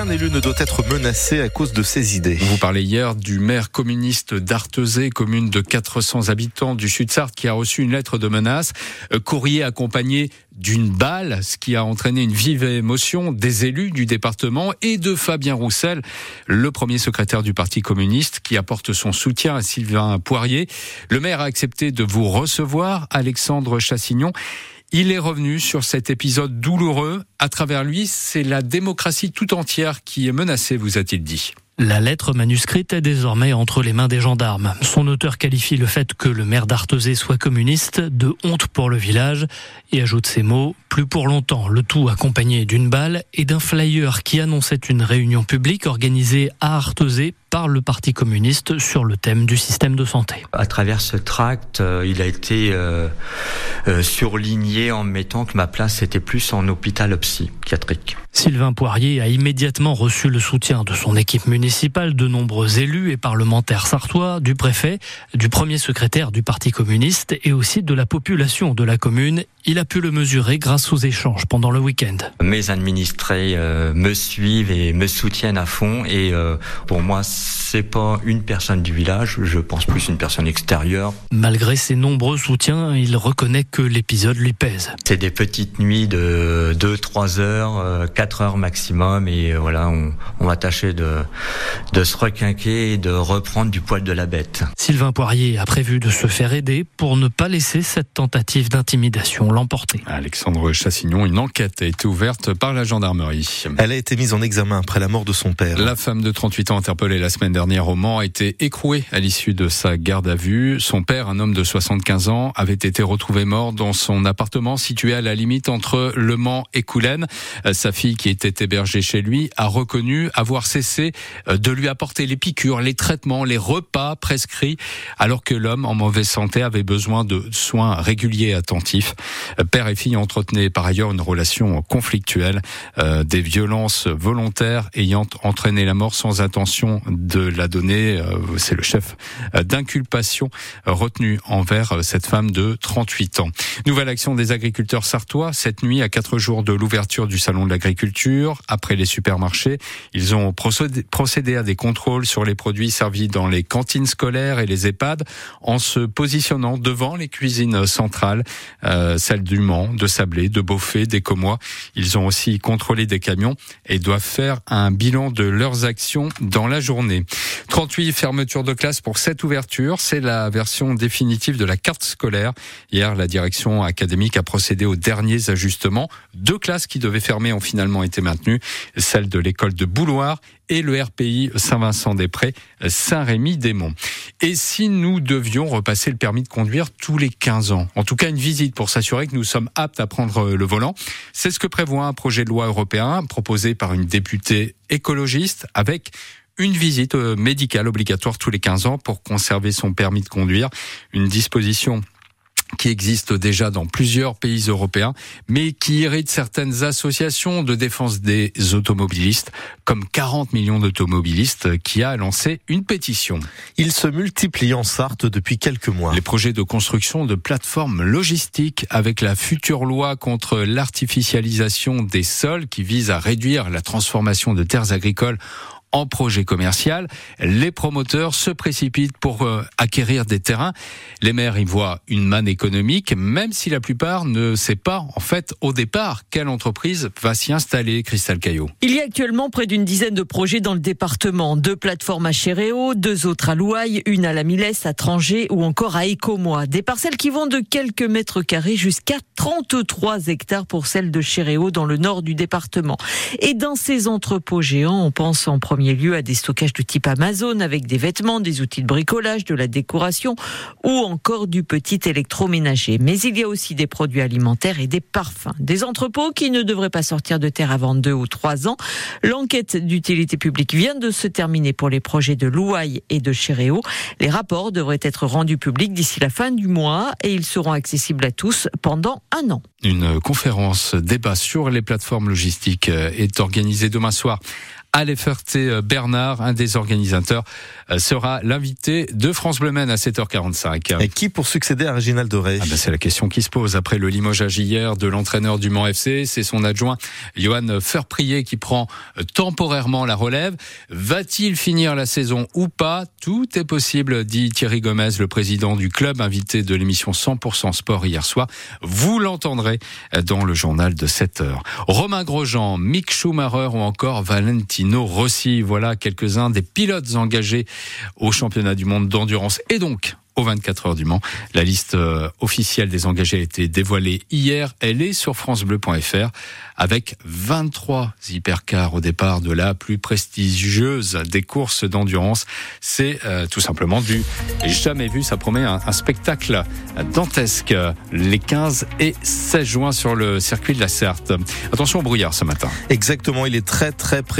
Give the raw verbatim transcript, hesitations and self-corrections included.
Aucun élu ne doit être menacé à cause de ses idées. Vous parlez hier du maire communiste d'Arthezé, commune de quatre cents habitants du Sud-Sarthe, qui a reçu une lettre de menace. Courrier accompagné d'une balle, ce qui a entraîné une vive émotion des élus du département et de Fabien Roussel, le premier secrétaire du Parti communiste, qui apporte son soutien à Sylvain Poirier. Le maire a accepté de vous recevoir, Alexandre Chassignon. Il est revenu sur cet épisode douloureux. À travers lui, c'est la démocratie tout entière qui est menacée, vous a-t-il dit. La lettre manuscrite est désormais entre les mains des gendarmes. Son auteur qualifie le fait que le maire d'Arthezé soit communiste de honte pour le village et ajoute ces mots « plus pour longtemps ». Le tout accompagné d'une balle et d'un flyer qui annonçait une réunion publique organisée à Arthezé par le Parti communiste sur le thème du système de santé. À travers ce tract, euh, il a été euh, euh, surligné en mettant que ma place était plus en hôpital psychiatrique. Sylvain Poirier a immédiatement reçu le soutien de son équipe municipale, de nombreux élus et parlementaires sartois, du préfet, du premier secrétaire du Parti communiste et aussi de la population de la commune. Il a pu le mesurer grâce aux échanges pendant le week-end. Mes administrés euh, me suivent et me soutiennent à fond et euh, pour moi, c'est pas une personne du village, je pense plus une personne extérieure. Malgré ses nombreux soutiens, il reconnaît que l'épisode lui pèse. C'est des petites nuits de deux trois heures, quatre heures maximum, et voilà, on, on va tâcher de, de se requinquer et de reprendre du poil de la bête. Sylvain Poirier a prévu de se faire aider pour ne pas laisser cette tentative d'intimidation l'emporter. Alexandre Chassignon, une enquête a été ouverte par la gendarmerie. Elle a été mise en examen après la mort de son père. La femme de trente-huit ans interpellée la semaine dernière au Mans a été écrouée à l'issue de sa garde à vue. Son père, un homme de soixante-quinze ans, avait été retrouvé mort dans son appartement situé à la limite entre Le Mans et Coulaines. Sa fille, qui était hébergée chez lui, a reconnu avoir cessé de lui apporter les piqûres, les traitements, les repas prescrits, alors que l'homme en mauvaise santé avait besoin de soins réguliers et attentifs. Père et fille entretenaient par ailleurs une relation conflictuelle, euh, des violences volontaires ayant entraîné la mort sans intention de la donner. C'est le chef d'inculpation retenu envers cette femme de trente-huit ans. Nouvelle action des agriculteurs sartois. Cette nuit, à quatre jours de l'ouverture du salon de l'agriculture, après les supermarchés, ils ont procédé à des contrôles sur les produits servis dans les cantines scolaires et les EHPAD, en se positionnant devant les cuisines centrales, euh, celles du Mans, de Sablé, de Beaufay, des Comois. Ils ont aussi contrôlé des camions et doivent faire un bilan de leurs actions dans la journée. trente-huit fermetures de classe pour cette ouverture, c'est la version définitive de la carte scolaire. Hier, la direction académique a procédé aux derniers ajustements. Deux classes qui devaient fermer ont finalement été maintenues, celle de l'école de Bouloir et le R P I Saint-Vincent-des-Prés-Saint-Rémy-des-Monts. Et si nous devions repasser le permis de conduire tous les quinze ans ? En tout cas, une visite pour s'assurer que nous sommes aptes à prendre le volant. C'est ce que prévoit un projet de loi européen proposé par une députée écologiste, avec une visite médicale obligatoire tous les quinze ans pour conserver son permis de conduire. Une disposition qui existe déjà dans plusieurs pays européens, mais qui hérite certaines associations de défense des automobilistes, comme quarante millions d'automobilistes, qui a lancé une pétition. Ils se multiplient en Sarthe depuis quelques mois. Les projets de construction de plateformes logistiques, avec la future loi contre l'artificialisation des sols, qui vise à réduire la transformation de terres agricoles en projet commercial, les promoteurs se précipitent pour euh, acquérir des terrains. Les maires y voient une manne économique, même si la plupart ne sait pas, en fait, au départ, quelle entreprise va s'y installer, Cristal Caillot. Il y a actuellement près d'une dizaine de projets dans le département. Deux plateformes à Chéréo, deux autres à Louailles, une à la Milesse, à Trangé ou encore à Ecomois. Des parcelles qui vont de quelques mètres carrés jusqu'à trente-trois hectares pour celle de Chéréo, dans le nord du département. Et dans ces entrepôts géants, on pense en premier lieu à des stockages de type Amazon, avec des vêtements, des outils de bricolage, de la décoration ou encore du petit électroménager. Mais il y a aussi des produits alimentaires et des parfums. Des entrepôts qui ne devraient pas sortir de terre avant deux ou trois ans. L'enquête d'utilité publique vient de se terminer pour les projets de Louailles et de Chéréo. Les rapports devraient être rendus publics d'ici la fin du mois et ils seront accessibles à tous pendant un an. Une conférence débat sur les plateformes logistiques est organisée demain soir à Aléferté Bernard, un des organisateurs sera l'invité de France Bleu Maine à sept heures quarante-cinq. Et qui pour succéder à Reginald Doré ? Ah ben c'est la question qui se pose. Après le limogeage hier de l'entraîneur du Mans F C, c'est son adjoint Johan Ferprier qui prend temporairement la relève. Va-t-il finir la saison ou pas ? Tout est possible, dit Thierry Gomez, le président du club, invité de l'émission cent pour cent Sport hier soir. Vous l'entendrez dans le journal de sept heures. Romain Grosjean, Mick Schumacher ou encore Valentino Rossi. Voilà quelques-uns des pilotes engagés au championnat du monde d'endurance et donc aux vingt-quatre heures du Mans. La liste officielle des engagés a été dévoilée hier. Elle est sur francebleu point fr avec vingt-trois hypercars au départ de la plus prestigieuse des courses d'endurance. C'est euh, tout simplement du jamais vu. Ça promet un, un spectacle dantesque les quinze et seize juin sur le circuit de la Sarthe. Attention au brouillard ce matin. Exactement, il est très très pré-